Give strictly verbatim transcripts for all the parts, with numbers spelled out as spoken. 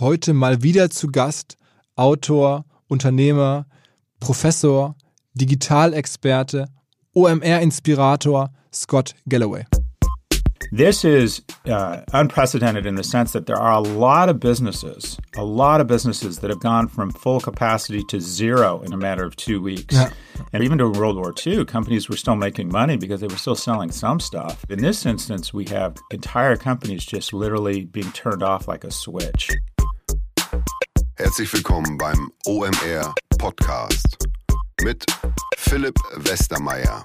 Heute mal wieder zu Gast Autor, Unternehmer, Professor, Digitalexperte, O M R-Inspirator Scott Galloway. This is uh, unprecedented in the sense that there are a lot of businesses, a lot of businesses that have gone from full capacity to zero in a matter of two weeks. Yeah. And even during World War Two, companies were still making money because they were still selling some stuff. In this instance, we have entire companies just literally being turned off like a switch. Herzlich willkommen beim O M R Podcast mit Philipp Westermeyer.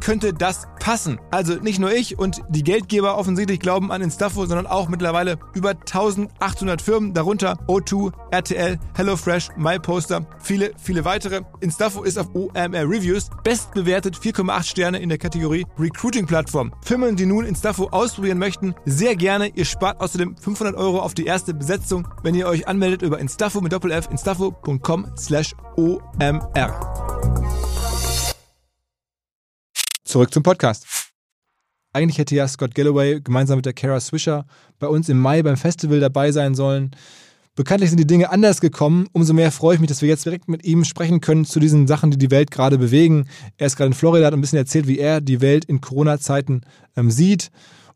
könnte das passen? Also nicht nur ich und die Geldgeber offensichtlich glauben an Instaffo, sondern auch mittlerweile über eintausendachthundert Firmen, darunter O zwei, R T L, HelloFresh, MyPoster, viele, viele weitere. Instaffo ist auf O M R Reviews bestbewertet, vier Komma acht Sterne in der Kategorie Recruiting-Plattform. Firmen, die nun Instaffo ausprobieren möchten, sehr gerne. Ihr spart außerdem fünfhundert Euro auf die erste Besetzung, wenn ihr euch anmeldet über Instaffo mit Doppel-F, instaffo punkt com slash O M R. Zurück zum Podcast. Eigentlich hätte ja Scott Galloway gemeinsam mit der Kara Swisher bei uns im Mai beim Festival dabei sein sollen. Bekanntlich sind die Dinge anders gekommen. Umso mehr freue ich mich, dass wir jetzt direkt mit ihm sprechen können zu diesen Sachen, die die Welt gerade bewegen. Er ist gerade in Florida, hat ein bisschen erzählt, wie er die Welt in Corona-Zeiten ähm, sieht.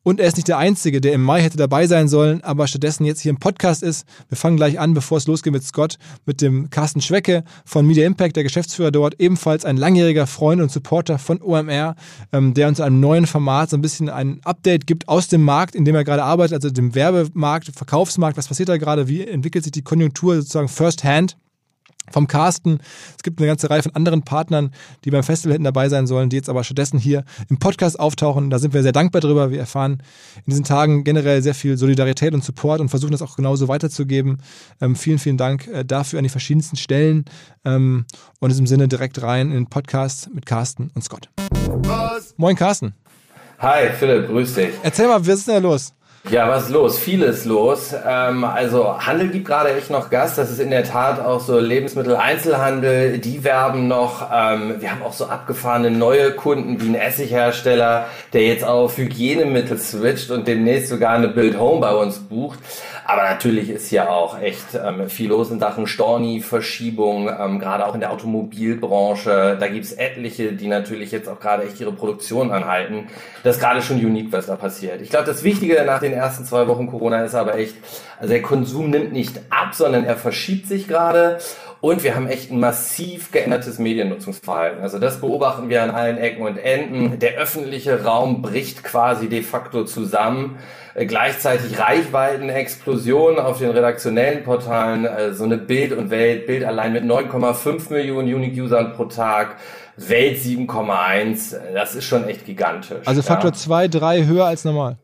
Und er ist nicht der Einzige, der im Mai hätte dabei sein sollen, aber stattdessen jetzt hier im Podcast ist. Wir fangen gleich an, bevor es losgeht mit Scott, mit dem Carsten Schwecke von Media Impact, der Geschäftsführer dort, ebenfalls ein langjähriger Freund und Supporter von O M R, ähm, der uns in einem neuen Format so ein bisschen ein Update gibt aus dem Markt, in dem er gerade arbeitet, also dem Werbemarkt, Verkaufsmarkt. Was passiert da gerade? Wie entwickelt sich die Konjunktur sozusagen first hand? Vom Carsten. Es gibt eine ganze Reihe von anderen Partnern, die beim Festival hätten dabei sein sollen, die jetzt aber stattdessen hier im Podcast auftauchen. Da sind wir sehr dankbar drüber. Wir erfahren in diesen Tagen generell sehr viel Solidarität und Support und versuchen das auch genauso weiterzugeben. Ähm, vielen, vielen Dank dafür an die verschiedensten Stellen. Ähm, und in diesem Sinne direkt rein in den Podcast mit Carsten und Scott. Was? Moin Carsten. Hi Philipp, grüß dich. Erzähl mal, was ist denn da los? Ja, was ist los? Vieles los. Ähm, also Handel gibt gerade echt noch Gas. Das ist in der Tat auch so Lebensmittel-Einzelhandel. Die werben noch. Ähm, wir haben auch so abgefahrene neue Kunden wie ein Essighersteller, der jetzt auf Hygienemittel switcht und demnächst sogar eine Build-Home bei uns bucht. Aber natürlich ist hier auch echt ähm, viel los in Sachen Storni, Verschiebung, ähm, gerade auch in der Automobilbranche. Da gibt's etliche, die natürlich jetzt auch gerade echt ihre Produktion anhalten. Das ist gerade schon unique, was da passiert. Ich glaube, das Wichtige nach den ersten zwei Wochen Corona ist aber echt, also der Konsum nimmt nicht ab, sondern er verschiebt sich gerade. Und wir haben echt ein massiv geändertes Mediennutzungsverhalten. Also das beobachten wir an allen Ecken und Enden. Der öffentliche Raum bricht quasi de facto zusammen. Äh, gleichzeitig Reichweitenexplosion auf den redaktionellen Portalen. Äh, so eine Bild und Welt. Bild allein mit neun Komma fünf Millionen Unique-Usern pro Tag. Welt sieben Komma eins. Das ist schon echt gigantisch. Also Faktor zwei, drei höher als normal.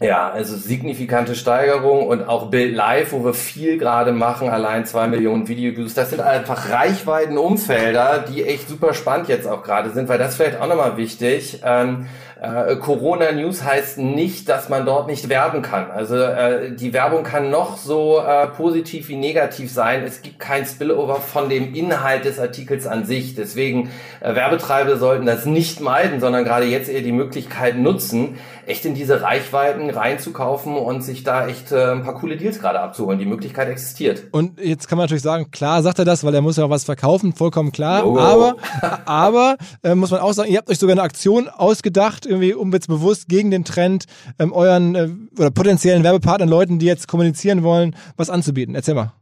Ja, also signifikante Steigerung, und auch Bild Live, wo wir viel gerade machen, allein zwei Millionen Videoviews. Das sind einfach Reichweitenumfelder, die echt super spannend jetzt auch gerade sind, weil das vielleicht auch nochmal wichtig. Ähm, äh, Corona News heißt nicht, dass man dort nicht werben kann. Also äh, die Werbung kann noch so äh, positiv wie negativ sein. Es gibt kein Spillover von dem Inhalt des Artikels an sich. Deswegen äh, Werbetreibende sollten das nicht meiden, sondern gerade jetzt eher die Möglichkeit nutzen, echt in diese Reichweiten reinzukaufen und sich da echt äh, ein paar coole Deals gerade abzuholen. Die Möglichkeit existiert. Und jetzt kann man natürlich sagen, klar sagt er das, weil er muss ja auch was verkaufen, vollkommen klar. Oh. Aber, aber äh, muss man auch sagen, ihr habt euch sogar eine Aktion ausgedacht, irgendwie unbewusst gegen den Trend ähm, euren äh, oder potenziellen Werbepartnern, Leuten, die jetzt kommunizieren wollen, was anzubieten? Erzähl mal.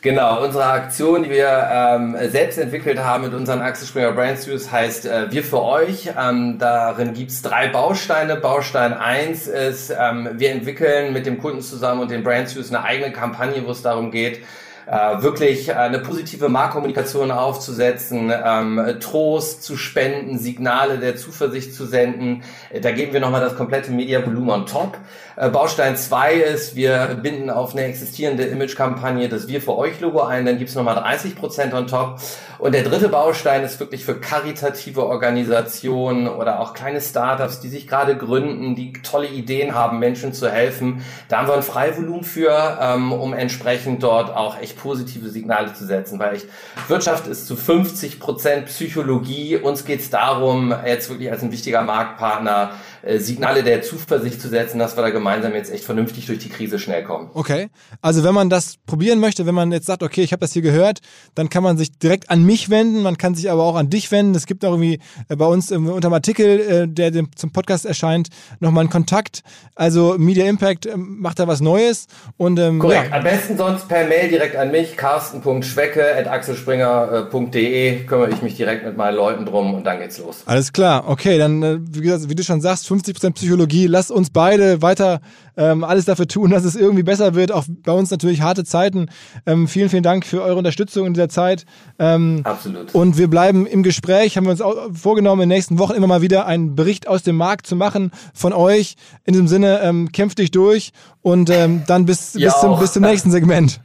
Genau, unsere Aktion, die wir ähm, selbst entwickelt haben mit unseren Axel Springer Brand News, heißt äh, Wir für euch. Ähm, darin gibt es drei Bausteine. Baustein eins ist, ähm, wir entwickeln mit dem Kunden zusammen und den Brand News eine eigene Kampagne, wo es darum geht, äh, wirklich äh, eine positive Marktkommunikation aufzusetzen, ähm, Trost zu spenden, Signale der Zuversicht zu senden. Äh, da geben wir nochmal das komplette Media-Volumen on top. Äh, Baustein zwei ist, wir binden auf eine existierende Image-Kampagne das Wir für euch Logo ein, dann gibt's nochmal dreißig Prozent on top. Und der dritte Baustein ist wirklich für karitative Organisationen oder auch kleine Startups, die sich gerade gründen, die tolle Ideen haben, Menschen zu helfen. Da haben wir ein Freivolumen für, ähm, um entsprechend dort auch echt positive Signale zu setzen, weil echt Wirtschaft ist zu fünfzig Prozent Psychologie. Uns geht's darum, jetzt wirklich als ein wichtiger Marktpartner äh, Signale der Zuversicht zu setzen, dass wir da gemeinsam jetzt echt vernünftig durch die Krise schnell kommen. Okay, also wenn man das probieren möchte, wenn man jetzt sagt, okay, ich habe das hier gehört, dann kann man sich direkt an mich wenden, man kann sich aber auch an dich wenden. Es gibt auch irgendwie bei uns unter dem Artikel, der zum Podcast erscheint, nochmal einen Kontakt. Also Media Impact macht da was Neues. Und, ähm, korrekt, ja. Am besten sonst per Mail direkt an mich, carsten punkt schwecke at axelspringer punkt de, kümmere ich mich direkt mit meinen Leuten drum und dann geht's los. Alles klar, okay, dann wie gesagt, wie du schon sagst, fünfzig Prozent Psychologie, lasst uns beide weiter ähm, alles dafür tun, dass es irgendwie besser wird, auch bei uns natürlich harte Zeiten. Ähm, vielen, vielen Dank für eure Unterstützung in dieser Zeit. Ähm, Absolut. Und wir bleiben im Gespräch, haben wir uns auch vorgenommen, in den nächsten Wochen immer mal wieder einen Bericht aus dem Markt zu machen von euch. In diesem Sinne, ähm, kämpft dich durch und ähm, dann bis, bis, zum, bis zum nächsten Segment.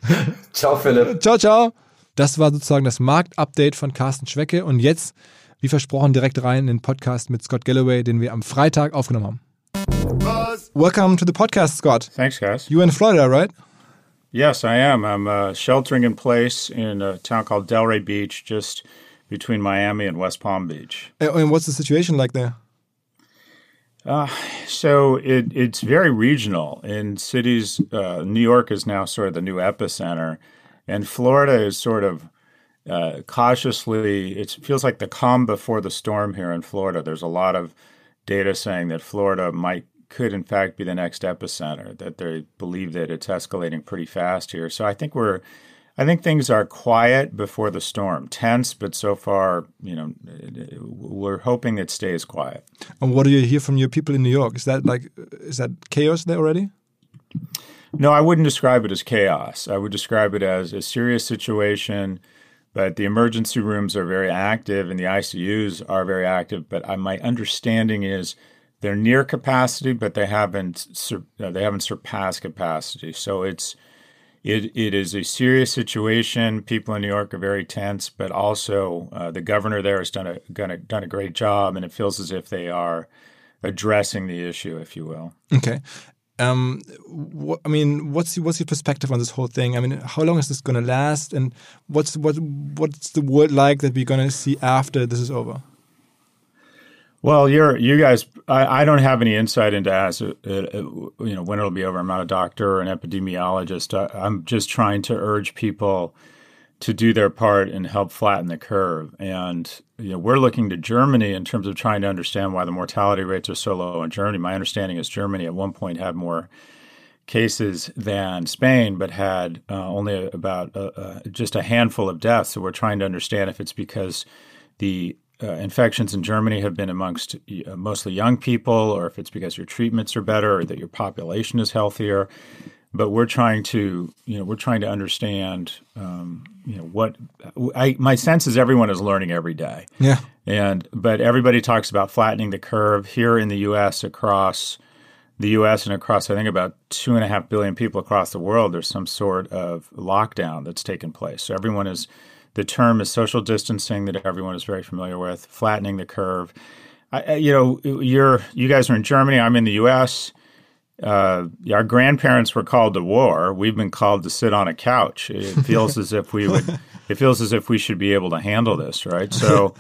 Ciao, Philipp. Ciao, ciao. Das war sozusagen das Marktupdate von Carsten Schwecke und jetzt, wie versprochen, direkt rein in den Podcast mit Scott Galloway, den wir am Freitag aufgenommen haben. Welcome to the podcast, Scott. Thanks, guys. You're in Florida, right? Yes, I am. I'm uh, sheltering in place in a town called Delray Beach, just between Miami and West Palm Beach. And what's the situation like there? Uh, so it, it's very regional. In cities, uh, New York is now sort of the new epicenter, and Florida is sort of uh, cautiously, it feels like the calm before the storm here in Florida. There's a lot of data saying that Florida might could, in fact, be the next epicenter, that they believe that it's escalating pretty fast here. So I think we're, I think things are quiet before the storm, tense, but so far, you know, we're hoping it stays quiet. And what do you hear from your people in New York? Is that like, is that chaos there already? No, I wouldn't describe it as chaos. I would describe it as a serious situation, but the emergency rooms are very active and the I C Us are very active. But I, my understanding is they're near capacity, but they haven't sur- they haven't surpassed capacity. So it's it it is a serious situation. People in New York are very tense, but also uh, the governor there has done a, done a done a great job, and it feels as if they are addressing the issue, if you will. Okay. Um. Wh- I mean, what's what's your perspective on this whole thing? I mean, how long is this going to last, and what's what what's the world like that we're going to see after this is over? Well, you're you guys. I, I don't have any insight into as uh, uh, you know when it'll be over. I'm not a doctor or an epidemiologist. I, I'm just trying to urge people to do their part and help flatten the curve. And you know, we're looking to Germany in terms of trying to understand why the mortality rates are so low in Germany. My understanding is Germany at one point had more cases than Spain, but had uh, only about uh, uh, just a handful of deaths. So we're trying to understand if it's because the Uh, infections in Germany have been amongst uh, mostly young people, or if it's because your treatments are better or that your population is healthier. But we're trying to, you know, we're trying to understand, um, you know, what I, my sense is everyone is learning every day. Yeah. And, but everybody talks about flattening the curve here in the U S across the U S and across, I think, about two and a half billion people across the world, there's some sort of lockdown that's taken place. So everyone is, the term is social distancing that everyone is very familiar with, flattening the curve. I, you know, you're you guys are in Germany. I'm in the U S. Uh, our grandparents were called to war. We've been called to sit on a couch. It feels as if we would. It feels as if we should be able to handle this, right? So,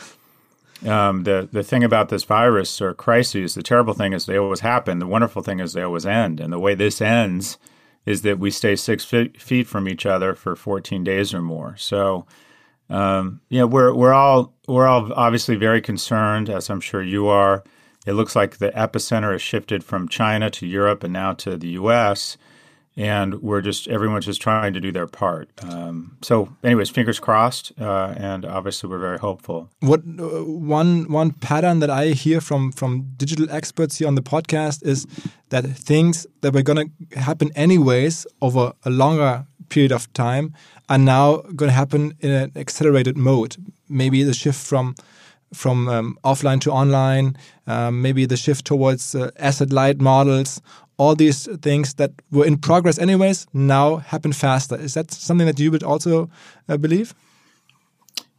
um, the the thing about this virus or crises, the terrible thing is they always happen. The wonderful thing is they always end. And the way this ends is that we stay six feet from each other for fourteen days or more. So. Um, yeah, you know, we're we're all we're all obviously very concerned, as I'm sure you are. It looks like the epicenter has shifted from China to Europe and now to the U S, and we're just everyone's just trying to do their part. Um, so, anyways, fingers crossed, uh, and obviously we're very hopeful. What uh, one one pattern that I hear from from digital experts here on the podcast is that things that were going to happen anyways over a longer period of time are now going to happen in an accelerated mode. Maybe the shift from from um, offline to online, um, maybe the shift towards uh, asset-light models, all these things that were in progress anyways now happen faster. Is that something that you would also uh, believe?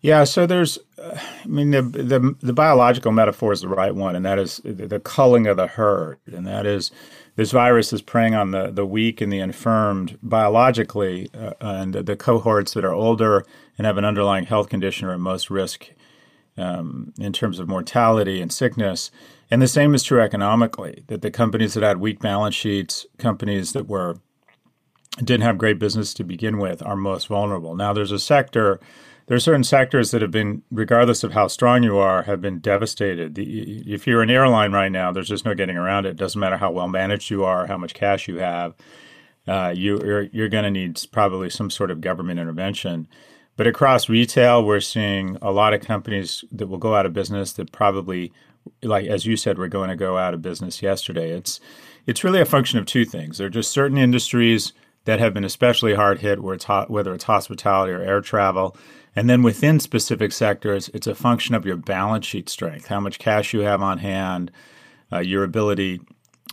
Yeah, so there's, uh, I mean, the, the the biological metaphor is the right one, and that is the culling of the herd. And that is, this virus is preying on the, the weak and the infirmed biologically, uh, and the, the cohorts that are older and have an underlying health condition are at most risk Um, in terms of mortality and sickness. And the same is true economically, that the companies that had weak balance sheets, companies that were didn't have great business to begin with, are most vulnerable. Now, there's a sector, there are certain sectors that have been, regardless of how strong you are, have been devastated. The, if you're an airline right now, there's just no getting around it. It doesn't matter how well managed you are, how much cash you have. Uh, you, you're you're going to need probably some sort of government intervention. But across retail, we're seeing a lot of companies that will go out of business that probably, like as you said, were going to go out of business yesterday. It's it's really a function of two things. There are just certain industries that have been especially hard hit, where it's hot, whether it's hospitality or air travel. And then within specific sectors, it's a function of your balance sheet strength, how much cash you have on hand, uh, your ability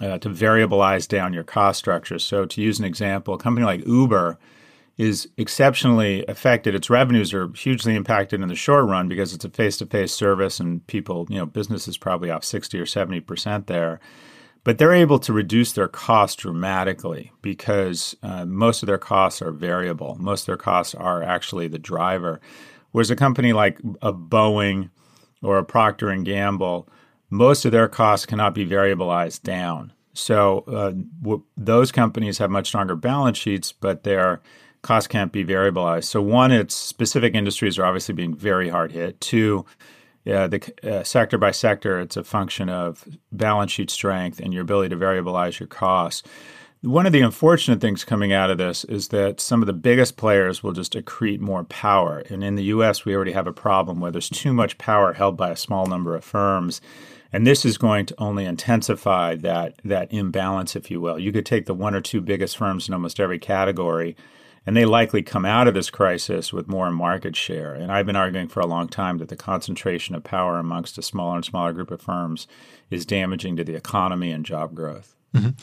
uh, to variabilize down your cost structure. So to use an example, a company like Uber is exceptionally affected. Its revenues are hugely impacted in the short run because it's a face-to-face service and people, you know, business is probably off sixty or seventy percent there. But they're able to reduce their costs dramatically because uh, most of their costs are variable. Most of their costs are actually the driver. Whereas a company like a Boeing or a Procter and Gamble, most of their costs cannot be variabilized down. So uh, w- those companies have much stronger balance sheets, but they're costs can't be variabilized. So one, it's specific industries are obviously being very hard hit. Two, uh, the uh, sector by sector, it's a function of balance sheet strength and your ability to variabilize your costs. One of the unfortunate things coming out of this is that some of the biggest players will just accrete more power. And in the U S, we already have a problem where there's too much power held by a small number of firms. And this is going to only intensify that that imbalance, if you will. You could take the one or two biggest firms in almost every category, and they likely come out of this crisis with more market share. And I've been arguing for a long time that the concentration of power amongst a smaller and smaller group of firms is damaging to the economy and job growth. Mm-hmm.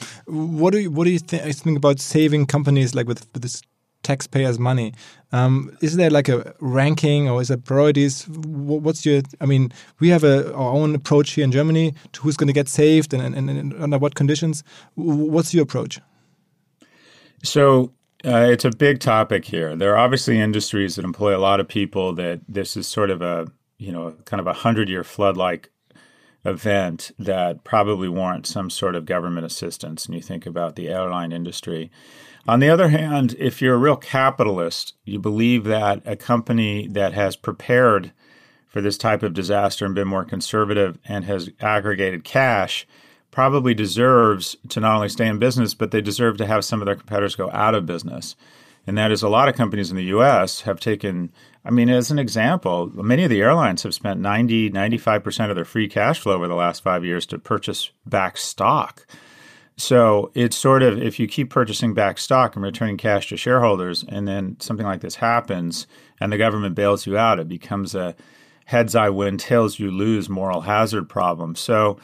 What do you, what do you th- think about saving companies like with, with this taxpayers' money? Um, is there like a ranking or is there priorities? What's your, I mean, we have a, our own approach here in Germany to who's going to get saved and, and, and under what conditions. What's your approach? So, Uh, it's a big topic here. There are obviously industries that employ a lot of people that this is sort of a, you know, kind of a hundred-year flood-like event that probably warrants some sort of government assistance. And you think about the airline industry. On the other hand, if you're a real capitalist, you believe that a company that has prepared for this type of disaster and been more conservative and has aggregated cash probably deserves to not only stay in business, but they deserve to have some of their competitors go out of business. And that is a lot of companies in the U S have taken, I mean, as an example, many of the airlines have spent ninety, ninety-five percent of their free cash flow over the last five years to purchase back stock. So it's sort of, if you keep purchasing back stock and returning cash to shareholders, and then something like this happens and the government bails you out, it becomes a heads I win, tails you lose moral hazard problem. So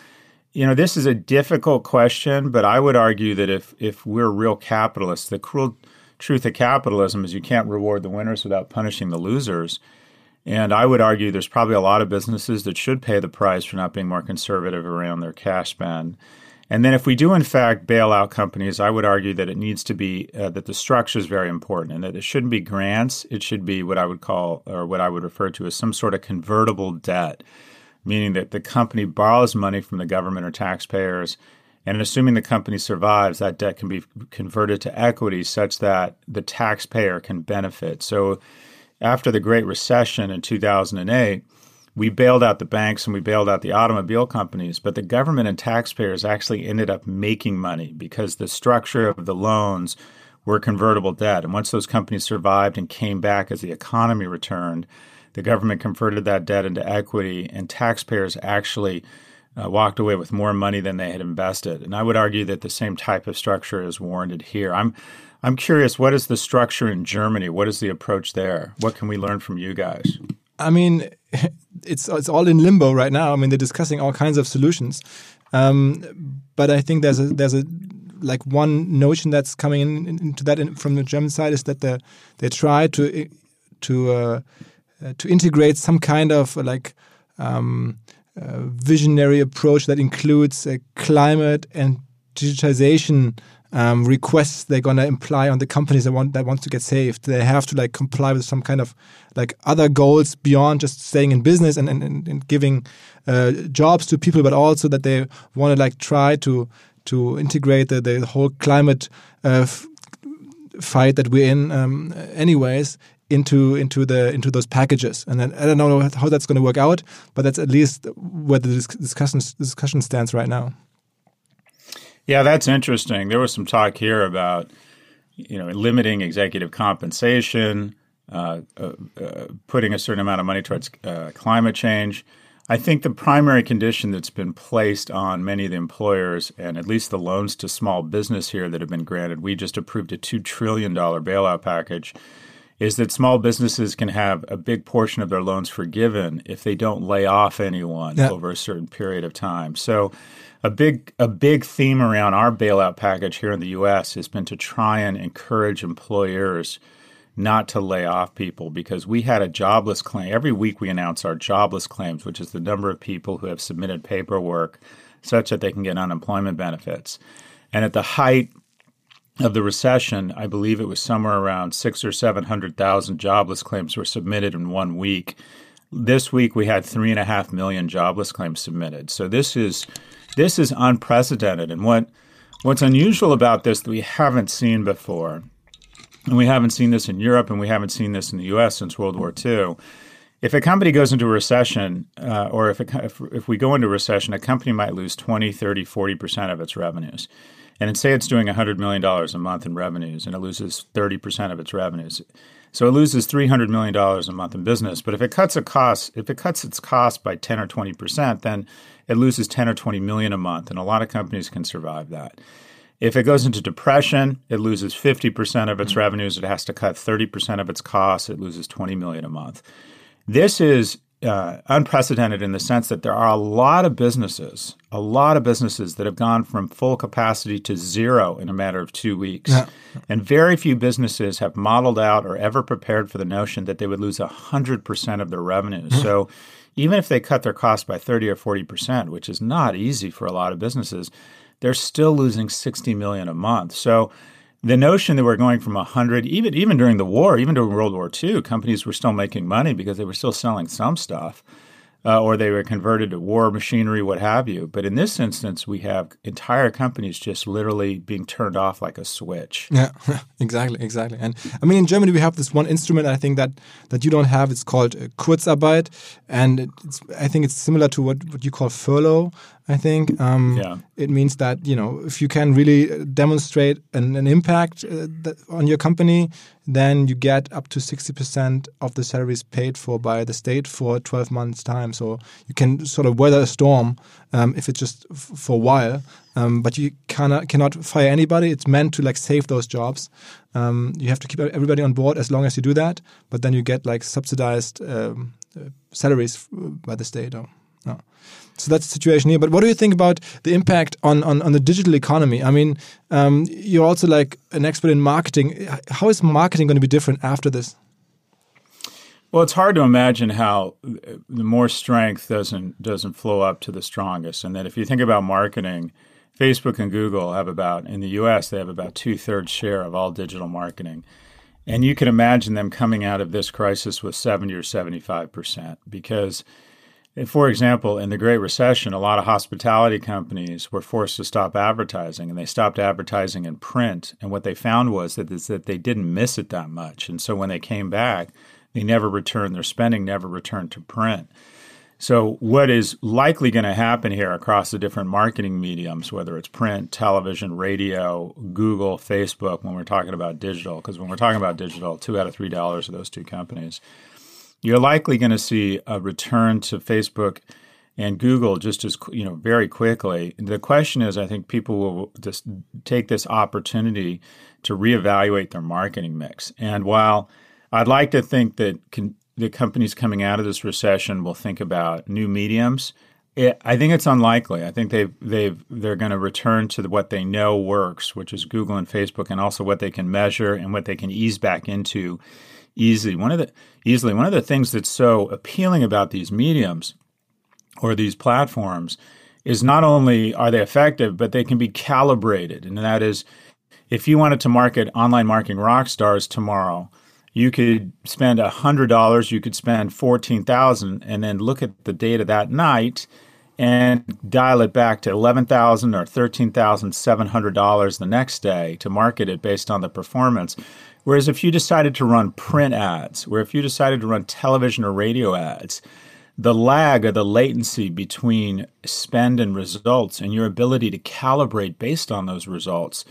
you know, this is a difficult question, but I would argue that if if we're real capitalists, the cruel truth of capitalism is you can't reward the winners without punishing the losers. And I would argue there's probably a lot of businesses that should pay the price for not being more conservative around their cash spend. And then if we do, in fact, bail out companies, I would argue that it needs to be uh, that the structure is very important and that it shouldn't be grants. It should be what I would call or what I would refer to as some sort of convertible debt, meaning that the company borrows money from the government or taxpayers, and assuming the company survives, that debt can be converted to equity such that the taxpayer can benefit. So after the Great Recession in two thousand eight, we bailed out the banks and we bailed out the automobile companies, but the government and taxpayers actually ended up making money because the structure of the loans were convertible debt. And once those companies survived and came back as the economy returned, the government converted that debt into equity, and taxpayers actually uh, walked away with more money than they had invested. And I would argue that the same type of structure is warranted here. I'm I'm curious, what is the structure in Germany? What is the approach there? What can we learn from you guys? I mean, it's it's all in limbo right now. I mean, they're discussing all kinds of solutions, um, but I think there's a there's a like one notion that's coming in, into that in, from the German side is that they they try to to uh, to integrate some kind of like um, uh, visionary approach that includes uh, climate and digitization um, requests they're gonna imply on the companies that want that wants to get saved. They have to like comply with some kind of like other goals beyond just staying in business and and, and giving uh, jobs to people, but also that they want to like try to to integrate the, the whole climate uh, f- fight that we're in, um, anyways. into into the into those packages, and then I don't know how that's going to work out, but that's at least where the discussion discussion stands right now. Yeah, that's interesting. There was some talk here about you know limiting executive compensation, uh, uh, uh, putting a certain amount of money towards uh, climate change. I think the primary condition that's been placed on many of the employers and at least the loans to small business here that have been granted, we just approved a two trillion dollars bailout package, is that small businesses can have a big portion of their loans forgiven if they don't lay off anyone yeah. over a certain period of time. So a big a big theme around our bailout package here in the U S has been to try and encourage employers not to lay off people, because we had a jobless claim. Every week we announce our jobless claims, which is the number of people who have submitted paperwork such that they can get unemployment benefits. And at the height of the recession, I believe it was somewhere around six or seven hundred thousand jobless claims were submitted in one week. This week we had three and a half million jobless claims submitted. So this is this is unprecedented. And what what's unusual about this that we haven't seen before, and we haven't seen this in Europe, and we haven't seen this in the U S since World War Two. If a company goes into a recession, uh, or if, a, if if we go into a recession, a company might lose twenty, thirty, forty percent of its revenues. And say it's doing one hundred million dollars a month in revenues, and it loses thirty percent of its revenues. So it loses three hundred million dollars a month in business. But if it cuts a cost, if it cuts its cost by ten or twenty percent, then it loses ten or twenty million dollars a month, and a lot of companies can survive that. If it goes into depression, it loses fifty percent of its revenues. It has to cut thirty percent of its costs. It loses twenty million dollars a month. This is uh, unprecedented in the sense that there are a lot of businesses, a lot of businesses that have gone from full capacity to zero in a matter of two weeks. Yeah. And very few businesses have modeled out or ever prepared for the notion that they would lose one hundred percent of their revenues. Mm-hmm. So even if they cut their costs by thirty or forty percent, which is not easy for a lot of businesses, they're still losing sixty million dollars a month. So the notion that we're going from one hundred, even even during the war, even during World War Two, companies were still making money because they were still selling some stuff, uh, or they were converted to war machinery, what have you. But in this instance, we have entire companies just literally being turned off like a switch. Yeah, exactly, exactly. And I mean, in Germany, we have this one instrument, I think, that, that you don't have. It's called uh, Kurzarbeit. And it's, I think it's similar to what, what you call furlough. I think um, yeah. It means that, you know, if you can really demonstrate an, an impact uh, that on your company, then you get up to sixty percent of the salaries paid for by the state for twelve months' time. So you can sort of weather a storm um, if it's just f- for a while. Um, but you cannot, cannot fire anybody. It's meant to like save those jobs. Um, you have to keep everybody on board as long as you do that. But then you get like subsidized um, salaries by the state. Or, no. So that's the situation here. But what do you think about the impact on, on, on the digital economy? I mean, um, you're also like an expert in marketing. How is marketing going to be different after this? Well, it's hard to imagine how the more strength doesn't doesn't flow up to the strongest. And that if you think about marketing, Facebook and Google have about, in the U S, they have about two-thirds share of all digital marketing. And you can imagine them coming out of this crisis with seventy or seventy-five percent because, for example, in the Great Recession, a lot of hospitality companies were forced to stop advertising, and they stopped advertising in print. And what they found was that, is that they didn't miss it that much. And so when they came back, they never returned, their spending never returned to print. So what is likely going to happen here across the different marketing mediums, whether it's print, television, radio, Google, Facebook, when we're talking about digital, because when we're talking about digital, two out of three dollars of those two companies, you're likely going to see a return to Facebook and Google just as, you know, very quickly. The question is, I think people will just take this opportunity to reevaluate their marketing mix. And while I'd like to think that con- the companies coming out of this recession will think about new mediums, it, I think it's unlikely. I think they've, they've, they're going to return to what they know works, which is Google and Facebook, and also what they can measure and what they can ease back into easily. One of the, easily, one of the things that's so appealing about these mediums or these platforms is not only are they effective, but they can be calibrated. And that is, if you wanted to market online marketing rock stars tomorrow, you could spend one hundred dollars, you could spend fourteen thousand dollars, and then look at the data that night and dial it back to eleven thousand dollars or thirteen thousand seven hundred dollars the next day to market it based on the performance. Whereas if you decided to run print ads, where if you decided to run television or radio ads, the lag or the latency between spend and results and your ability to calibrate based on those results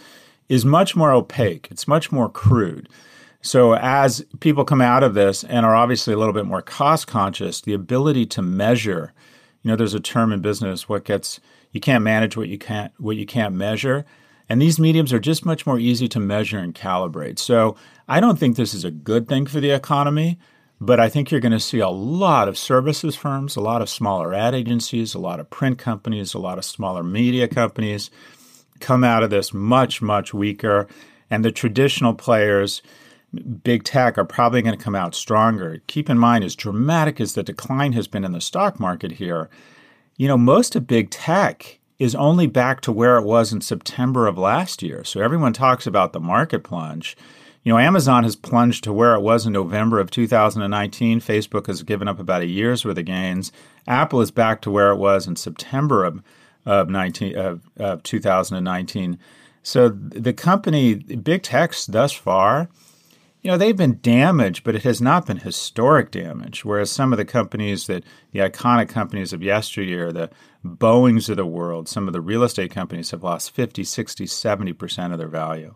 is much more opaque. It's much more crude. So as people come out of this and are obviously a little bit more cost conscious, the ability to measure, you know, there's a term in business, what gets, you can't manage what you can't, what you can't measure. And these mediums are just much more easy to measure and calibrate. So I don't think this is a good thing for the economy. But I think you're going to see a lot of services firms, a lot of smaller ad agencies, a lot of print companies, a lot of smaller media companies come out of this much, much weaker. And the traditional players, big tech, are probably going to come out stronger. Keep in mind, as dramatic as the decline has been in the stock market here, you know, most of big tech is only back to where it was in September of last year. So everyone talks about the market plunge. You know, Amazon has plunged to where it was in November of two thousand nineteen. Facebook has given up about a year's worth of gains. Apple is back to where it was in September of of, nineteen, of, of two thousand nineteen. So the company, big techs thus far, you know, they've been damaged, but it has not been historic damage. Whereas some of the companies that, the iconic companies of yesteryear, the Boeings of the world, some of the real estate companies have lost fifty, sixty, seventy percent of their value.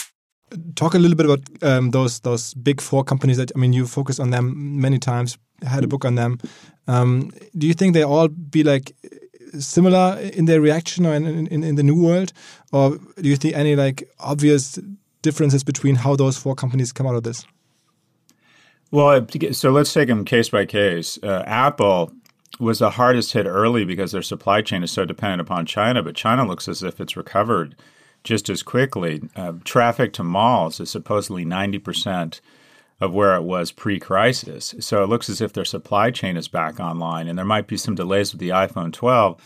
Talk a little bit about um, those those big four companies that, I mean, you focus on them many times, had a book on them. Um, do you think they all be like similar in their reaction or in, in, in the new world? Or do you see any like obvious differences between how those four companies come out of this? Well, so let's take them case by case. Uh, Apple was the hardest hit early because their supply chain is so dependent upon China, but China looks as if it's recovered just as quickly. Uh, traffic to malls is supposedly ninety percent of where it was pre-crisis. So it looks as if their supply chain is back online, and there might be some delays with the iPhone twelve.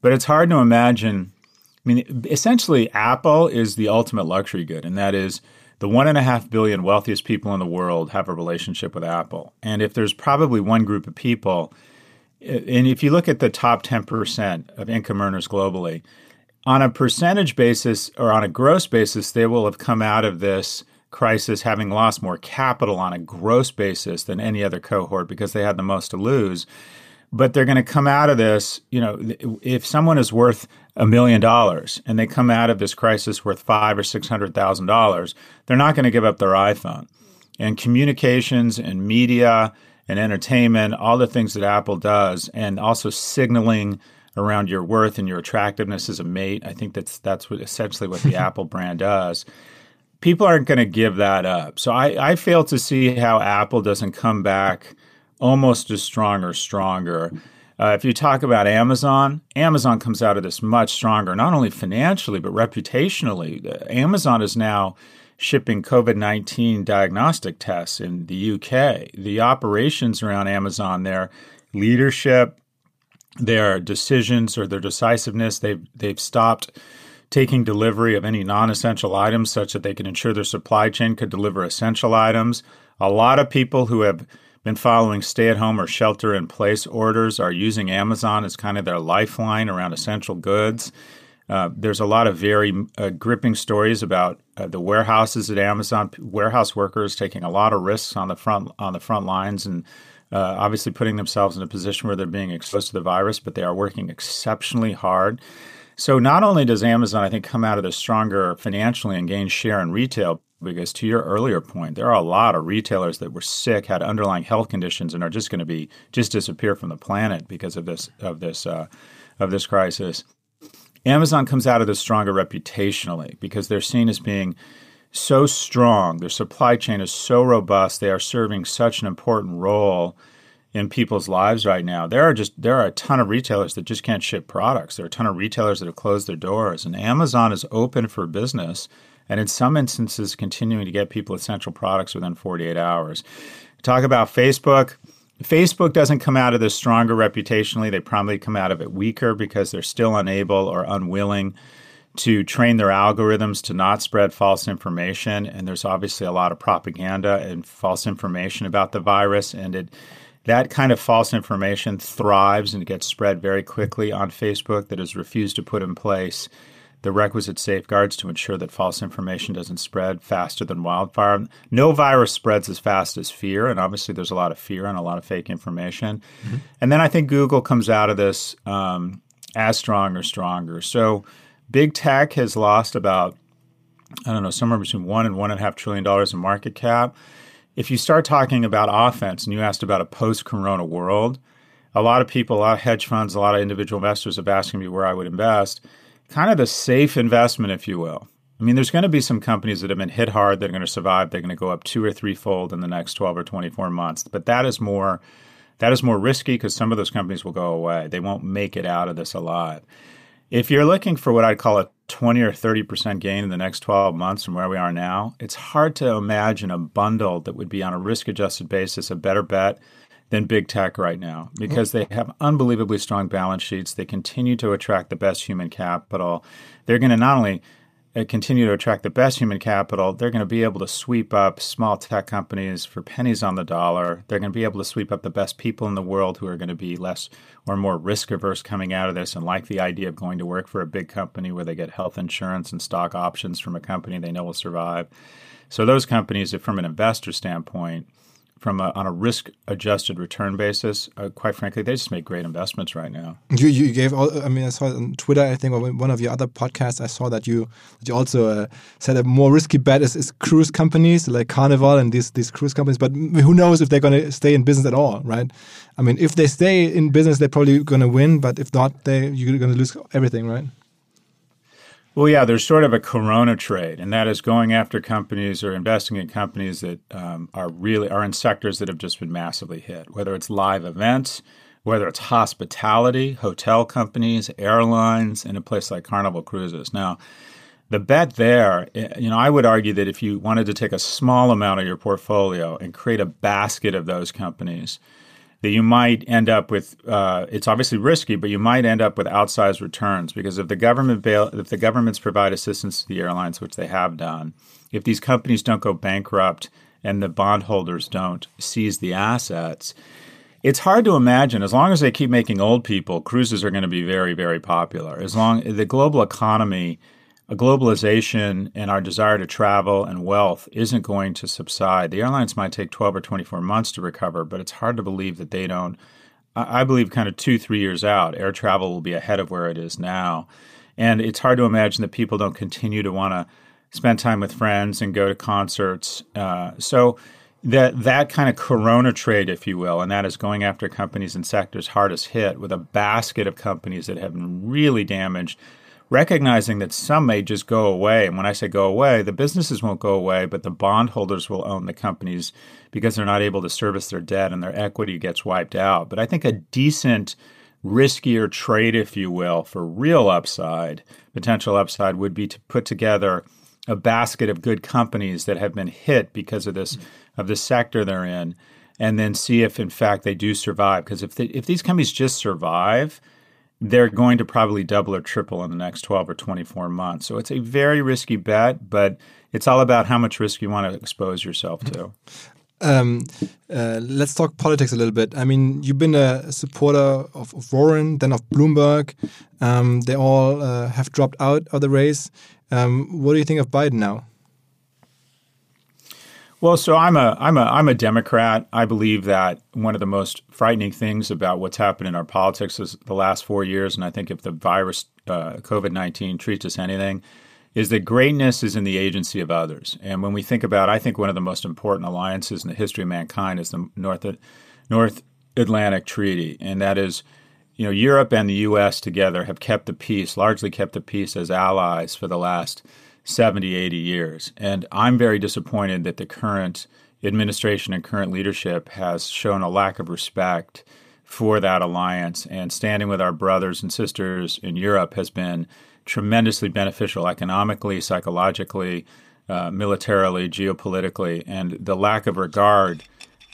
But it's hard to imagine. I mean, essentially, Apple is the ultimate luxury good, and that is the one and a half billion wealthiest people in the world have a relationship with Apple. And if there's probably one group of people, and if you look at the top ten percent of income earners globally, on a percentage basis or on a gross basis, they will have come out of this crisis having lost more capital on a gross basis than any other cohort because they had the most to lose. But they're going to come out of this, you know, if someone is worth a million dollars and they come out of this crisis worth five or six hundred thousand dollars, they're not going to give up their iPhone. and communications and media and entertainment, all the things that Apple does, and also signaling around your worth and your attractiveness as a mate. I think that's that's what, essentially what the Apple brand does. People aren't going to give that up. So I, I fail to see how Apple doesn't come back almost as strong or stronger. Uh, if you talk about Amazon, Amazon comes out of this much stronger, not only financially, but reputationally. Uh, Amazon is now shipping COVID nineteen diagnostic tests in the U K. The operations around Amazon, their leadership, their decisions or their decisiveness, they've, they've stopped taking delivery of any non-essential items such that they can ensure their supply chain could deliver essential items. A lot of people who have been following stay-at-home or shelter-in-place orders are using Amazon as kind of their lifeline around essential goods. Uh, there's a lot of very uh, gripping stories about uh, the warehouses at Amazon, warehouse workers taking a lot of risks on the front on the front lines and uh, obviously putting themselves in a position where they're being exposed to the virus, but they are working exceptionally hard. So not only does Amazon, I think, come out of this stronger financially and gain share in retail, because to your earlier point, there are a lot of retailers that were sick, had underlying health conditions, and are just going to be just disappear from the planet because of this of this uh, of this crisis. Amazon comes out of this stronger reputationally because they're seen as being so strong. Their supply chain is so robust. They are serving such an important role in people's lives right now. There are just there are a ton of retailers that just can't ship products. There are a ton of retailers that have closed their doors. And Amazon is open for business and in some instances continuing to get people essential products within forty-eight hours. Talk about Facebook. Facebook doesn't come out of this stronger reputationally. They probably come out of it weaker because they're still unable or unwilling to train their algorithms to not spread false information. And there's obviously a lot of propaganda and false information about the virus. And it that kind of false information thrives and gets spread very quickly on Facebook that has refused to put in place the requisite safeguards to ensure that false information doesn't spread faster than wildfire. No virus spreads as fast as fear, and obviously there's a lot of fear and a lot of fake information. Mm-hmm. And then I think Google comes out of this um, as strong or stronger. So big tech has lost about, I don't know, somewhere between one and one and a half trillion dollars in market cap. If you start talking about offense, and you asked about a post-corona world, a lot of people, a lot of hedge funds, a lot of individual investors have asked me where I would invest. Kind of the safe investment, if you will. I mean, there's going to be some companies that have been hit hard that are going to survive. They're going to go up two or threefold in the next twelve or twenty-four months. But that is more that is more risky because some of those companies will go away. They won't make it out of this alive. If you're looking for what I'd call a twenty or thirty percent gain in the next twelve months from where we are now, it's hard to imagine a bundle that would be on a risk-adjusted basis a better bet than big tech right now, because they have unbelievably strong balance sheets. They continue to attract the best human capital. They're going to not only continue to attract the best human capital, they're going to be able to sweep up small tech companies for pennies on the dollar. They're going to be able to sweep up the best people in the world who are going to be less or more risk averse coming out of this and like the idea of going to work for a big company where they get health insurance and stock options from a company they know will survive. So those companies, if from an investor standpoint, From a, on a risk-adjusted return basis, uh, quite frankly, they just make great investments right now. You you gave all. I mean, I saw on Twitter, I think, or one of your other podcasts, I saw that you that you also uh, said a more risky bet is, is cruise companies like Carnival and these these cruise companies. But who knows if they're going to stay in business at all, right? I mean, if they stay in business, they're probably going to win. But if not, they you're going to lose everything, right? Well, yeah, there's sort of a corona trade, and that is going after companies or investing in companies that um, are really are in sectors that have just been massively hit, whether it's live events, whether it's hospitality, hotel companies, airlines, and a place like Carnival Cruises. Now, the bet there, you know, I would argue that if you wanted to take a small amount of your portfolio and create a basket of those companies, that you might end up with, uh, it's obviously risky, but you might end up with outsized returns because if the government bail, if the governments provide assistance to the airlines, which they have done, if these companies don't go bankrupt and the bondholders don't seize the assets, it's hard to imagine. As long as they keep making old people, cruises are going to be very, very popular. As long the global economy, globalization, and our desire to travel and wealth isn't going to subside. The airlines might take twelve or twenty-four months to recover, but it's hard to believe that they don't. I believe kind of two, three years out, air travel will be ahead of where it is now. And it's hard to imagine that people don't continue to want to spend time with friends and go to concerts. Uh, so that that kind of corona trade, if you will, and that is going after companies and sectors hardest hit with a basket of companies that have been really damaged, recognizing that some may just go away. And when I say go away, the businesses won't go away, but the bondholders will own the companies because they're not able to service their debt and their equity gets wiped out. But I think a decent, riskier trade, if you will, for real upside, potential upside, would be to put together a basket of good companies that have been hit because of this, mm-hmm. of the sector they're in, and then see if, in fact, they do survive. Because if, they, if these companies just survive, they're going to probably double or triple in the next twelve or twenty-four months. So it's a very risky bet, but it's all about how much risk you want to expose yourself to. Um, uh, let's talk politics a little bit. I mean, you've been a supporter of, of Warren, then of Bloomberg. Um, they all uh, have dropped out of the race. Um, what do you think of Biden now? Well, so I'm a I'm a I'm a Democrat. I believe that one of the most frightening things about what's happened in our politics is the last four years, and I think if the virus uh, COVID nineteen treats us anything, is that greatness is in the agency of others. And when we think about, I think one of the most important alliances in the history of mankind is the North North Atlantic Treaty, and that is, you know, Europe and the U S together have kept the peace, largely kept the peace as allies for the last seventy, eighty years. And I'm very disappointed that the current administration and current leadership has shown a lack of respect for that alliance. And standing with our brothers and sisters in Europe has been tremendously beneficial economically, psychologically, uh, militarily, geopolitically. And the lack of regard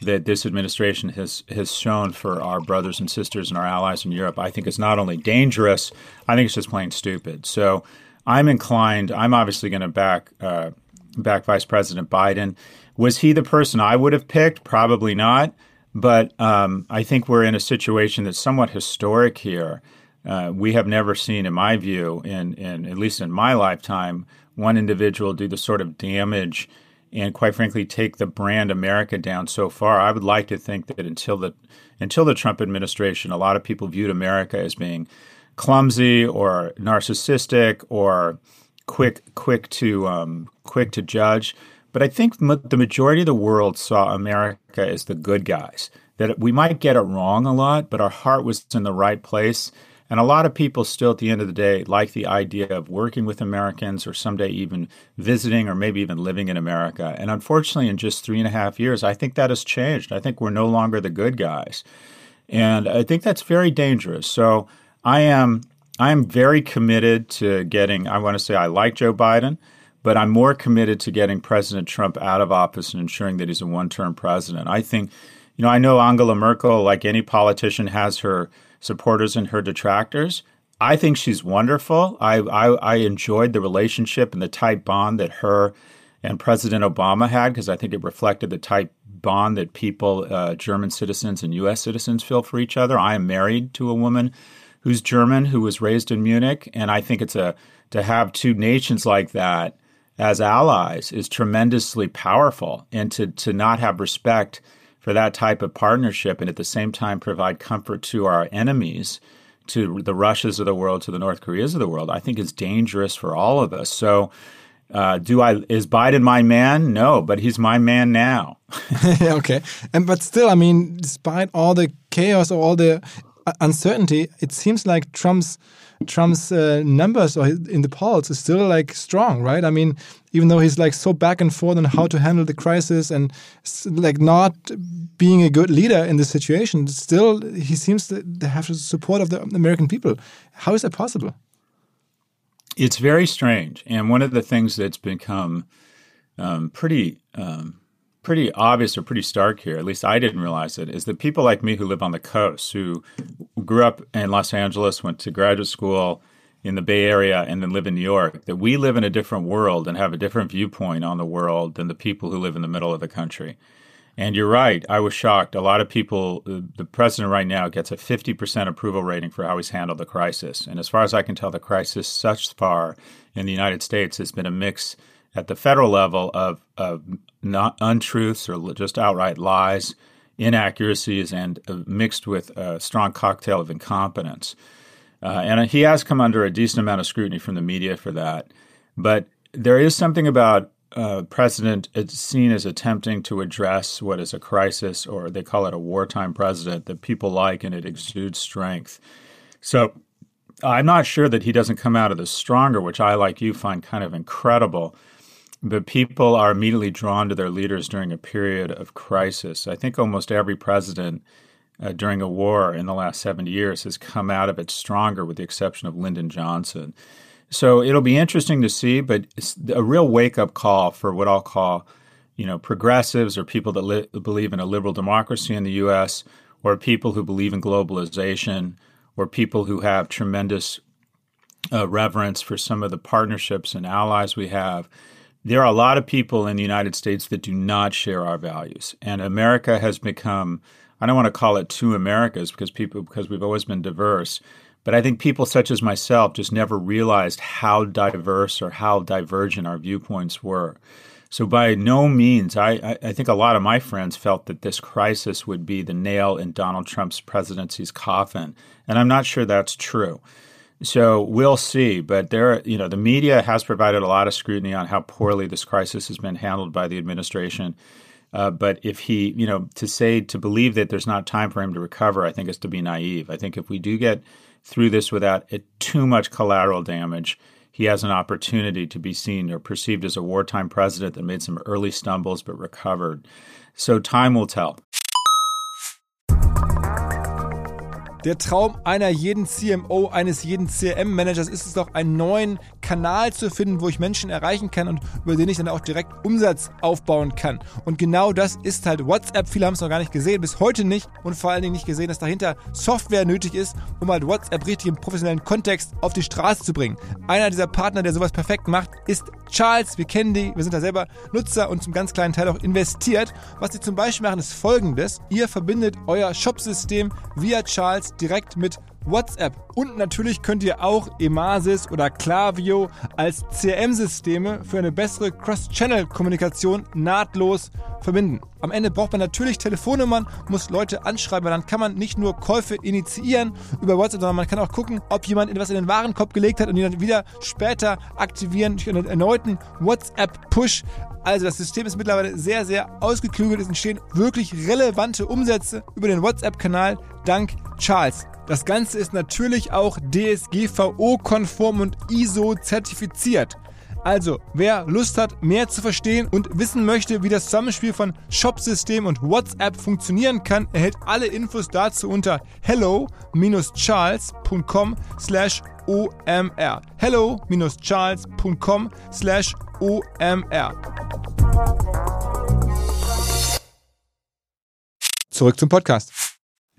that this administration has has shown for our brothers and sisters and our allies in Europe, I think is not only dangerous, I think it's just plain stupid. So I'm inclined, I'm obviously going to back uh, back Vice President Biden. Was he the person I would have picked? Probably not. But um, I think we're in a situation that's somewhat historic here. Uh, we have never seen, in my view, in, in at least in my lifetime, one individual do the sort of damage and, quite frankly, take the brand America down so far. I would like to think that until the until the Trump administration, a lot of people viewed America as being clumsy or narcissistic or quick, quick to um, quick to judge. But I think the majority of the world saw America as the good guys, that we might get it wrong a lot, but our heart was in the right place. And a lot of people still at the end of the day like the idea of working with Americans or someday even visiting or maybe even living in America. And unfortunately, in just three and a half years, I think that has changed. I think we're no longer the good guys. And I think that's very dangerous. So I am I am very committed to getting, I want to say I like Joe Biden, but I'm more committed to getting President Trump out of office and ensuring that he's a one-term president. I think, you know, I know Angela Merkel, like any politician, has her supporters and her detractors. I think she's wonderful. I, I, I enjoyed the relationship and the tight bond that her and President Obama had, because I think it reflected the tight bond that people, uh, German citizens and U S citizens, feel for each other. I am married to a woman who's German, who was raised in Munich. And I think it's a to have two nations like that as allies is tremendously powerful. And to to not have respect for that type of partnership and at the same time provide comfort to our enemies, to the Russias of the world, to the North Koreas of the world, I think is dangerous for all of us. So uh, do I is Biden my man? No, but he's my man now. Okay. And but still, I mean, despite all the chaos or all the uncertainty, it seems like Trump's Trump's uh, numbers or in the polls is still like strong, right? I mean, even though he's like so back and forth on how to handle the crisis and like not being a good leader in this situation, still he seems to have the support of the American people. How is that possible? It's very strange, and one of the things that's become um, pretty. Um, pretty obvious or pretty stark here, at least I didn't realize it, is that people like me who live on the coast, who grew up in Los Angeles, went to graduate school in the Bay Area, and then live in New York, that we live in a different world and have a different viewpoint on the world than the people who live in the middle of the country. And you're right. I was shocked. A lot of people, the president right now gets a fifty percent approval rating for how he's handled the crisis. And as far as I can tell, the crisis such far in the United States has been a mix at the federal level of, of not untruths or just outright lies, inaccuracies, and uh, mixed with a strong cocktail of incompetence. Uh, and he has come under a decent amount of scrutiny from the media for that. But there is something about uh, president is seen as attempting to address what is a crisis, or they call it a wartime president, that people like, and it exudes strength. So I'm not sure that he doesn't come out of this stronger, which I, like you, find kind of incredible. But people are immediately drawn to their leaders during a period of crisis. I think almost every president uh, during a war in the last seventy years has come out of it stronger, with the exception of Lyndon Johnson. So it'll be interesting to see, but it's a real wake-up call for what I'll call, you know, progressives, or people that li- believe in a liberal democracy in the U S, or people who believe in globalization, or people who have tremendous uh, reverence for some of the partnerships and allies we have. There are a lot of people in the United States that do not share our values. And America has become, I don't want to call it two Americas, because people because we've always been diverse, but I think people such as myself just never realized how diverse or how divergent our viewpoints were. So by no means, I, I think a lot of my friends felt that this crisis would be the nail in Donald Trump's presidency's coffin, and I'm not sure that's true. So we'll see, but there, you know, the media has provided a lot of scrutiny on how poorly this crisis has been handled by the administration. Uh, but if he, you know, to say, to believe that there's not time for him to recover, I think is to be naive. I think if we do get through this without it, too much collateral damage, he has an opportunity to be seen or perceived as a wartime president that made some early stumbles but recovered. So time will tell. Der Traum einer jeden C M O, eines jeden C R M-Managers ist es doch, einen neuen Kanal zu finden, wo ich Menschen erreichen kann und über den ich dann auch direkt Umsatz aufbauen kann. Und genau das ist halt WhatsApp. Viele haben es noch gar nicht gesehen, bis heute nicht, und vor allen Dingen nicht gesehen, dass dahinter Software nötig ist, um halt WhatsApp richtig im professionellen Kontext auf die Straße zu bringen. Einer dieser Partner, der sowas perfekt macht, ist Charles. Wir kennen die, wir sind da selber Nutzer und zum ganz kleinen Teil auch investiert. Was sie zum Beispiel machen, ist Folgendes. Ihr verbindet euer Shopsystem via Charles direkt mit WhatsApp. Und natürlich könnt ihr auch Emasis oder Klaviyo als C R M-Systeme für eine bessere Cross-Channel-Kommunikation nahtlos verbinden. Am Ende braucht man natürlich Telefonnummern, muss Leute anschreiben, weil dann kann man nicht nur Käufe initiieren über WhatsApp, sondern man kann auch gucken, ob jemand etwas in den Warenkorb gelegt hat und ihn dann wieder später aktivieren durch einen erneuten WhatsApp-Push. Also das System ist mittlerweile sehr, sehr ausgeklügelt. Es entstehen wirklich relevante Umsätze über den WhatsApp-Kanal dank Charles. Das Ganze ist natürlich auch D S G V O-konform und I S O-zertifiziert. Also, wer Lust hat, mehr zu verstehen und wissen möchte, wie das Zusammenspiel von Shopsystem und WhatsApp funktionieren kann, erhält alle Infos dazu unter hello dash charles punkt com slash O M R. hello dash charles punkt com slash O M R. Zurück zum Podcast.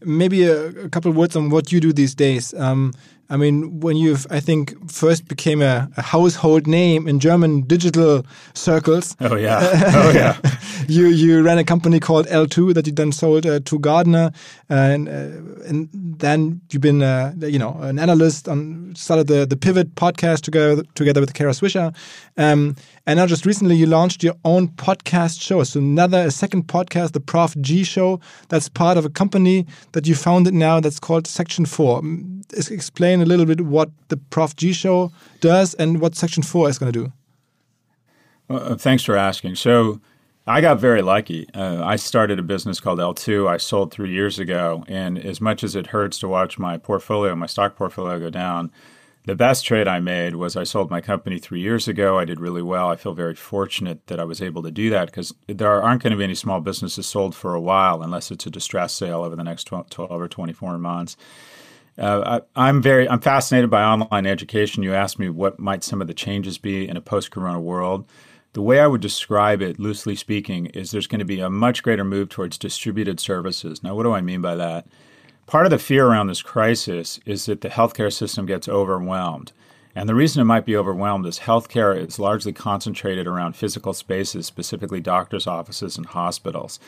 Maybe a, a couple of words on what you do these days. Um, I mean, when you've, I think, first became a, a household name in German digital circles. Oh, yeah. Oh, yeah. you you ran a company called L two that you then sold uh, to Gardner. Uh, and, uh, and then you've been, uh, you know, an analyst on, started the, the Pivot podcast together, together with Kara Swisher. Um, and now just recently you launched your own podcast show. So another, a second podcast, the Prof G Show, that's part of a company that you founded now that's called Section four. Explain a little bit what the Prof G Show does and what Section four is going to do. Well, thanks for asking. So I got very lucky. Uh, I started a business called L two. I sold three years ago. And as much as it hurts to watch my portfolio, my stock portfolio go down, the best trade I made was I sold my company three years ago. I did really well. I feel very fortunate that I was able to do that, because there aren't going to be any small businesses sold for a while unless it's a distress sale over the next twelve or twenty-four months. Uh, I, I'm very, I'm fascinated by online education. You asked me what might some of the changes be in a post-corona world. The way I would describe it, loosely speaking, is there's going to be a much greater move towards distributed services. Now, what do I mean by that? Part of the fear around this crisis is that the healthcare system gets overwhelmed. And the reason it might be overwhelmed is healthcare is largely concentrated around physical spaces, specifically doctors' offices and hospitals.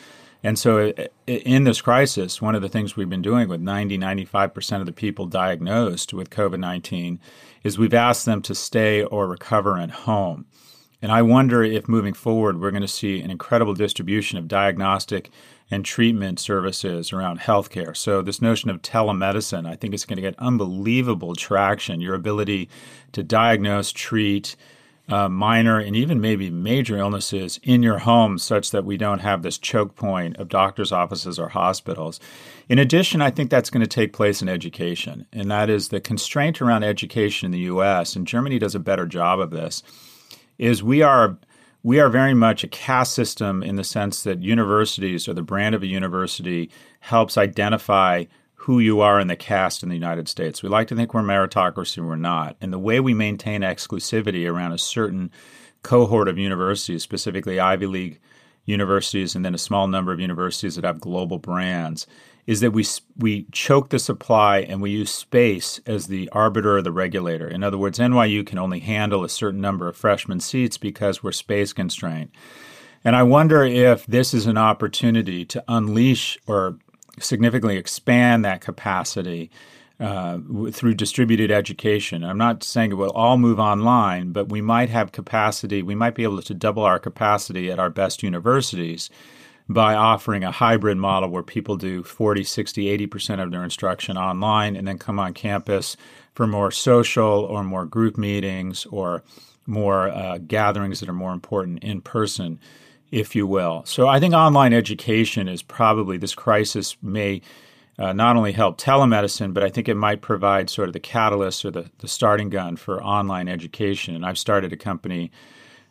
And so in this crisis, one of the things we've been doing with ninety, ninety-five percent of the people diagnosed with COVID nineteen is we've asked them to stay or recover at home. And I wonder if moving forward, we're going to see an incredible distribution of diagnostic and treatment services around healthcare. So this notion of telemedicine, I think it's going to get unbelievable traction. Your ability to diagnose, treat, uh, minor and even maybe major illnesses in your home such that we don't have this choke point of doctor's offices or hospitals. In addition, I think that's going to take place in education, and that is the constraint around education in the U S, and Germany does a better job of this, is we are we are very much a caste system in the sense that universities or the brand of a university helps identify who you are in the caste in the United States. We like to think we're meritocracy, we're not. And the way we maintain exclusivity around a certain cohort of universities, specifically Ivy League universities and then a small number of universities that have global brands, is that we we choke the supply and we use space as the arbiter or the regulator. In other words, N Y U can only handle a certain number of freshman seats because we're space constrained. And I wonder if this is an opportunity to unleash or significantly expand that capacity uh, through distributed education. I'm not saying it will all move online, but we might have capacity. We might be able to double our capacity at our best universities by offering a hybrid model where people do forty, sixty, eighty percent of their instruction online and then come on campus for more social or more group meetings or more uh, gatherings that are more important in person, if you will. So I think online education is probably, this crisis may uh, not only help telemedicine, but I think it might provide sort of the catalyst or the, the starting gun for online education. And I've started a company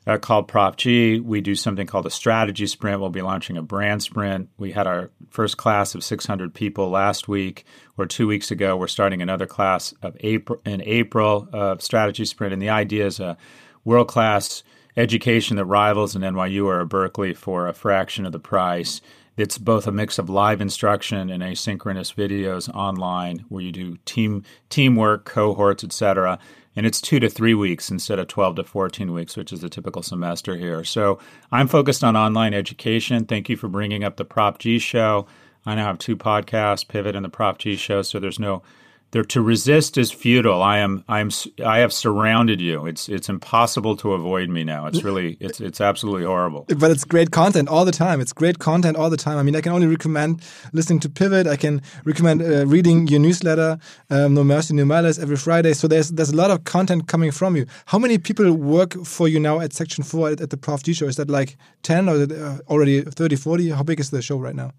Uh, called Prof G. We do something called a strategy sprint. We'll be launching a brand sprint. We had our first class of six hundred people last week or two weeks ago. We're starting another class of April, in April uh, strategy sprint. And the idea is a world-class education that rivals an N Y U or a Berkeley for a fraction of the price. It's both a mix of live instruction and asynchronous videos online where you do team teamwork, cohorts, et cetera. And it's two to three weeks instead of twelve to fourteen weeks, which is the typical semester here. So I'm focused on online education. Thank you for bringing up the Prop G Show. I now have two podcasts, Pivot and the Prop G Show. So there's no, there to resist is futile. I am, I am, I have surrounded you. It's, it's impossible to avoid me now. It's really, it's, it's absolutely horrible. But it's great content all the time. It's great content all the time. I mean, I can only recommend listening to Pivot. I can recommend uh, reading your newsletter, um, No Mercy, No Malice, every Friday. So there's, there's a lot of content coming from you. How many people work for you now at Section four at, at the Prof G Show? Is that like ten or uh, already thirty, forty? How big is the show right now?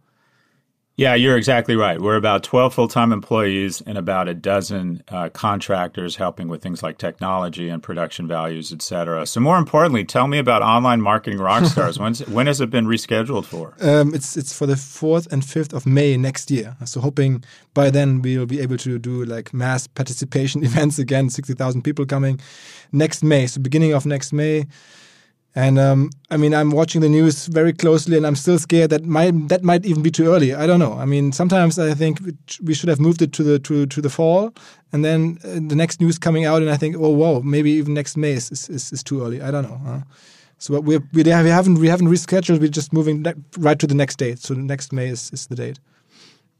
Yeah, you're exactly right. We're about twelve full-time employees and about a dozen uh, contractors helping with things like technology and production values, et cetera. So more importantly, tell me about Online Marketing Rockstars. When's, when has it been rescheduled for? Um, it's it's for the fourth and fifth of May next year. So hoping by then we'll be able to do like mass participation events again, sixty thousand people coming next May. So beginning of next May. And um, I mean, I'm watching the news very closely, and I'm still scared that my that might even be too early. I don't know. I mean, sometimes I think we should have moved it to the to to the fall, and then uh, the next news coming out, and I think, oh, whoa, maybe even next May is is, is, is too early. I don't know. Huh? So we we haven't we haven't rescheduled. We're just moving right to the next date. So the next May is, is the date.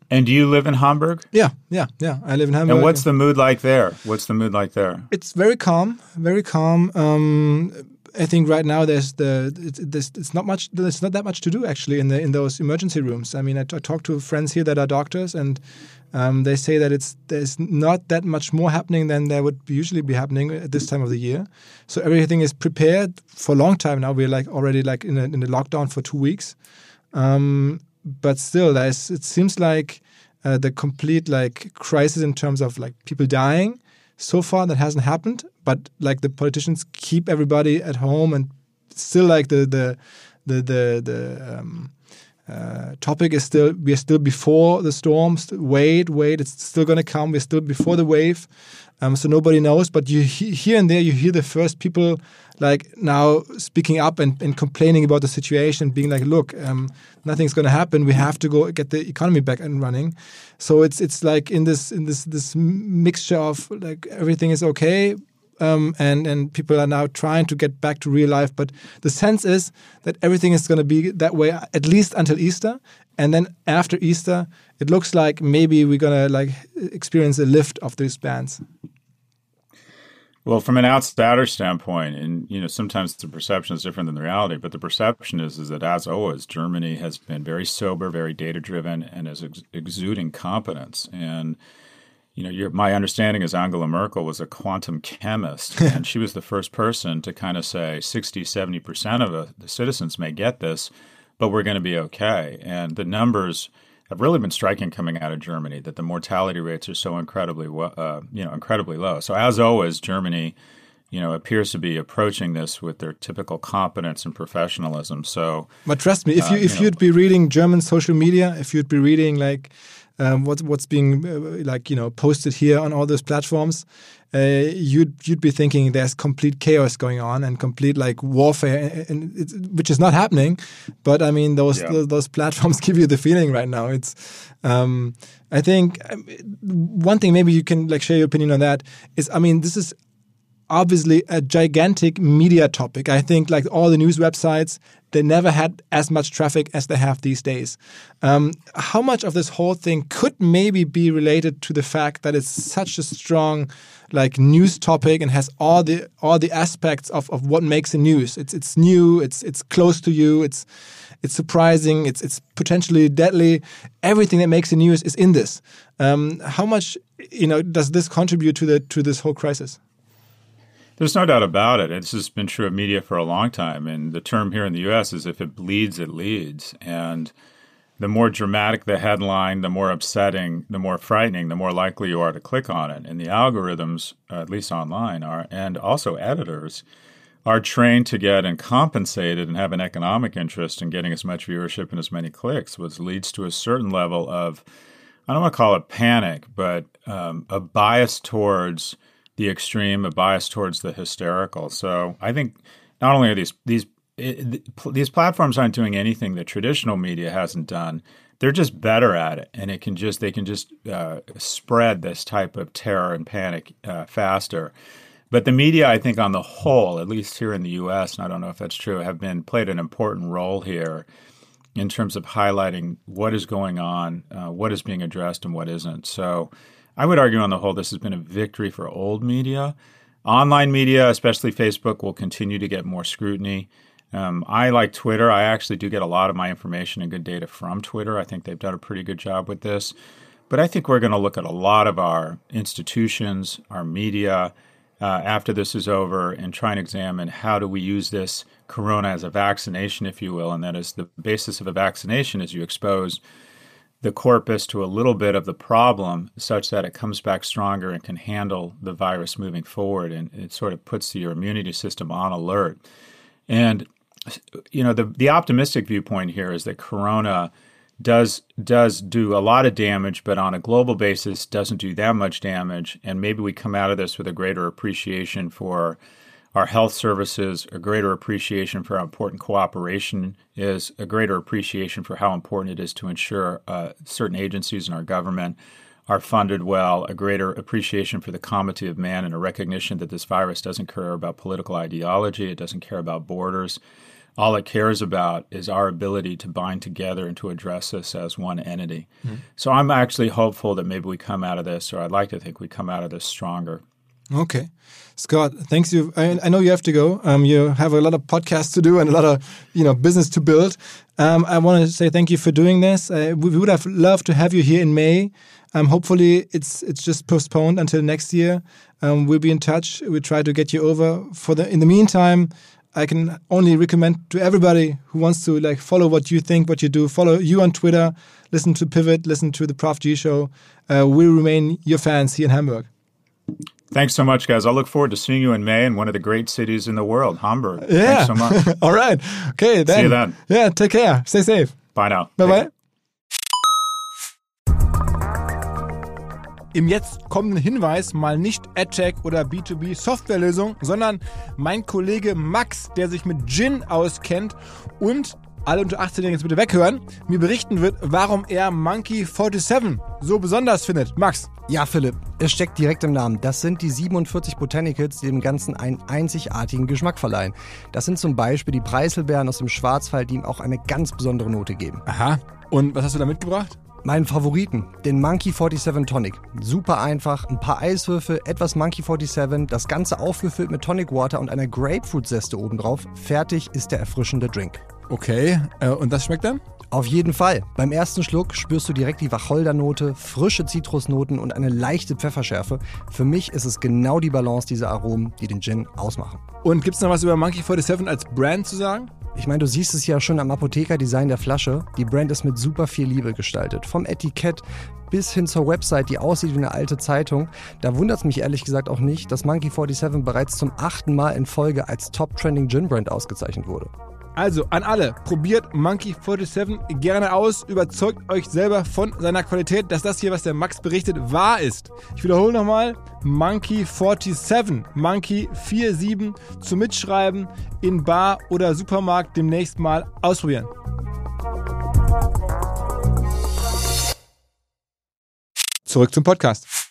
And do you live in Hamburg? Yeah, yeah, yeah. I live in Hamburg. And what's the mood like there? What's the mood like there? It's very calm, very calm. Um, I think right now there's the there's, it's not much there's not that much to do actually in the in those emergency rooms. I mean, I, t I talk to friends here that are doctors, and um, they say that it's there's not that much more happening than there would usually be happening at this time of the year. So everything is prepared for a long time now. We're like already like in a, in a lockdown for two weeks, um, but still, there's, it seems like uh, the complete like crisis in terms of like people dying. So far, that hasn't happened, but like the politicians keep everybody at home, and still like the the the the, the um, uh, topic is still we are still before the storm. Wait, wait, it's still going to come. We're still before the wave, um, so nobody knows. But you he here and there, you hear the first people like now speaking up and, and complaining about the situation, being like, "Look, um, nothing's going to happen. We have to go get the economy back and running." So it's it's like in this in this this mixture of like everything is okay, um, and and people are now trying to get back to real life. But the sense is that everything is going to be that way at least until Easter, and then after Easter, it looks like maybe we're going to like experience a lift of these bans. Well, from an outsider standpoint, and you know, sometimes the perception is different than the reality, but the perception is is that, as always, Germany has been very sober, very data-driven, and is ex exuding competence. And you know, your, my understanding is Angela Merkel was a quantum chemist, and she was the first person to kind of say sixty, seventy percent of a, the citizens may get this, but we're going to be okay. And the numbers have really been striking coming out of Germany, that the mortality rates are so incredibly, uh, you know, incredibly low. So as always, Germany, you know, appears to be approaching this with their typical competence and professionalism. So, but trust me, if you uh, if you know, you'd be reading German social media, if you'd be reading like um, what what's being uh, like you know posted here on all those platforms, uh, you'd you'd be thinking there's complete chaos going on and complete like warfare, and it's, which is not happening. But I mean, those yeah. those, those platforms give you the feeling right now. It's um, I think one thing maybe you can like share your opinion on that is I mean this is. obviously a gigantic media topic. I think like all the news websites, they never had as much traffic as they have these days. Um, how much of this whole thing could maybe be related to the fact that it's such a strong like news topic and has all the all the aspects of, of what makes the news? It's it's new, it's it's close to you, it's it's surprising, it's it's potentially deadly. Everything that makes the news is in this. Um, how much you know does this contribute to the to this whole crisis? There's no doubt about it. This has been true of media for a long time. And the term here in the U S is if it bleeds, it leads. And the more dramatic the headline, the more upsetting, the more frightening, the more likely you are to click on it. And the algorithms, uh, at least online, are, and also editors, are trained to get and compensated and have an economic interest in getting as much viewership and as many clicks, which leads to a certain level of, I don't want to call it panic, but um, a bias towards the extreme, a bias towards the hysterical. So I think not only are these these it, these platforms aren't doing anything that traditional media hasn't done, they're just better at it, and it can just they can just uh, spread this type of terror and panic uh, faster. But the media, I think, on the whole, at least here in the U S, and I don't know if that's true, have been played an important role here in terms of highlighting what is going on, uh, what is being addressed, and what isn't. So I would argue on the whole, this has been a victory for old media. Online media, especially Facebook, will continue to get more scrutiny. Um, I like Twitter. I actually do get a lot of my information and good data from Twitter. I think they've done a pretty good job with this. But I think we're going to look at a lot of our institutions, our media, uh, after this is over and try and examine how do we use this corona as a vaccination, if you will. And that is the basis of a vaccination is you expose the corpus to a little bit of the problem such that it comes back stronger and can handle the virus moving forward. And it sort of puts your immunity system on alert. And, you know, the, the optimistic viewpoint here is that corona does, does do a lot of damage, but on a global basis doesn't do that much damage. And maybe we come out of this with a greater appreciation for our health services, a greater appreciation for how important cooperation is, a greater appreciation for how important it is to ensure uh, certain agencies in our government are funded well, a greater appreciation for the comity of man and a recognition that this virus doesn't care about political ideology, it doesn't care about borders. All it cares about is our ability to bind together and to address this as one entity. Mm. So I'm actually hopeful that maybe we come out of this, or I'd like to think we come out of this stronger. Okay. Scott, thanks. You. I, I know you have to go. Um, you have a lot of podcasts to do and a lot of you know business to build. Um, I want to say thank you for doing this. Uh, we would have loved to have you here in May. Um, hopefully it's it's just postponed until next year. Um, we'll be in touch. We'll try to get you over. For the in the meantime, I can only recommend to everybody who wants to like follow what you think, what you do, follow you on Twitter, listen to Pivot, listen to the Prof G Show. Uh, we'll remain your fans here in Hamburg. Thanks so much, guys. I look forward to seeing you in May in one of the great cities in the world, Hamburg. Yeah. Thanks so much. All right. Okay, then. See you then. Yeah, take care. Stay safe. Bye now. Bye-bye. Im jetzt kommenden Hinweis mal nicht AdTech oder B zwei B Softwarelösung, sondern mein Kollege Max, der sich mit Gin auskennt und alle unter achtzehn-Jährigen jetzt bitte weghören, mir berichten wird, warum er Monkey siebenundvierzig so besonders findet. Max. Ja, Philipp, es steckt direkt im Namen. Das sind die siebenundvierzig Botanicals, die dem Ganzen einen einzigartigen Geschmack verleihen. Das sind zum Beispiel die Preißelbeeren aus dem Schwarzwald, die ihm auch eine ganz besondere Note geben. Aha. Und was hast du da mitgebracht? Meinen Favoriten, den Monkey siebenundvierzig Tonic. Super einfach, ein paar Eiswürfel, etwas Monkey siebenundvierzig, das Ganze aufgefüllt mit Tonic Water und einer Grapefruit-Zeste obendrauf. Fertig ist der erfrischende Drink. Okay, äh, und das schmeckt dann? Auf jeden Fall. Beim ersten Schluck spürst du direkt die Wacholdernote, frische Zitrusnoten und eine leichte Pfefferschärfe. Für mich ist es genau die Balance dieser Aromen, die den Gin ausmachen. Und gibt's noch was über Monkey forty-seven als Brand zu sagen? Ich meine, du siehst es ja schon am Apotheker-Design der Flasche. Die Brand ist mit super viel Liebe gestaltet. Vom Etikett bis hin zur Website, die aussieht wie eine alte Zeitung. Da wundert es mich ehrlich gesagt auch nicht, dass Monkey forty-seven bereits zum achten Mal in Folge als Top-Trending-Gin-Brand ausgezeichnet wurde. Also an alle, probiert Monkey forty-seven gerne aus, überzeugt euch selber von seiner Qualität, dass das hier, was der Max berichtet, wahr ist. Ich wiederhole nochmal, Monkey forty-seven, Monkey siebenundvierzig zum Mitschreiben, in Bar oder Supermarkt demnächst mal ausprobieren. Zurück zum Podcast.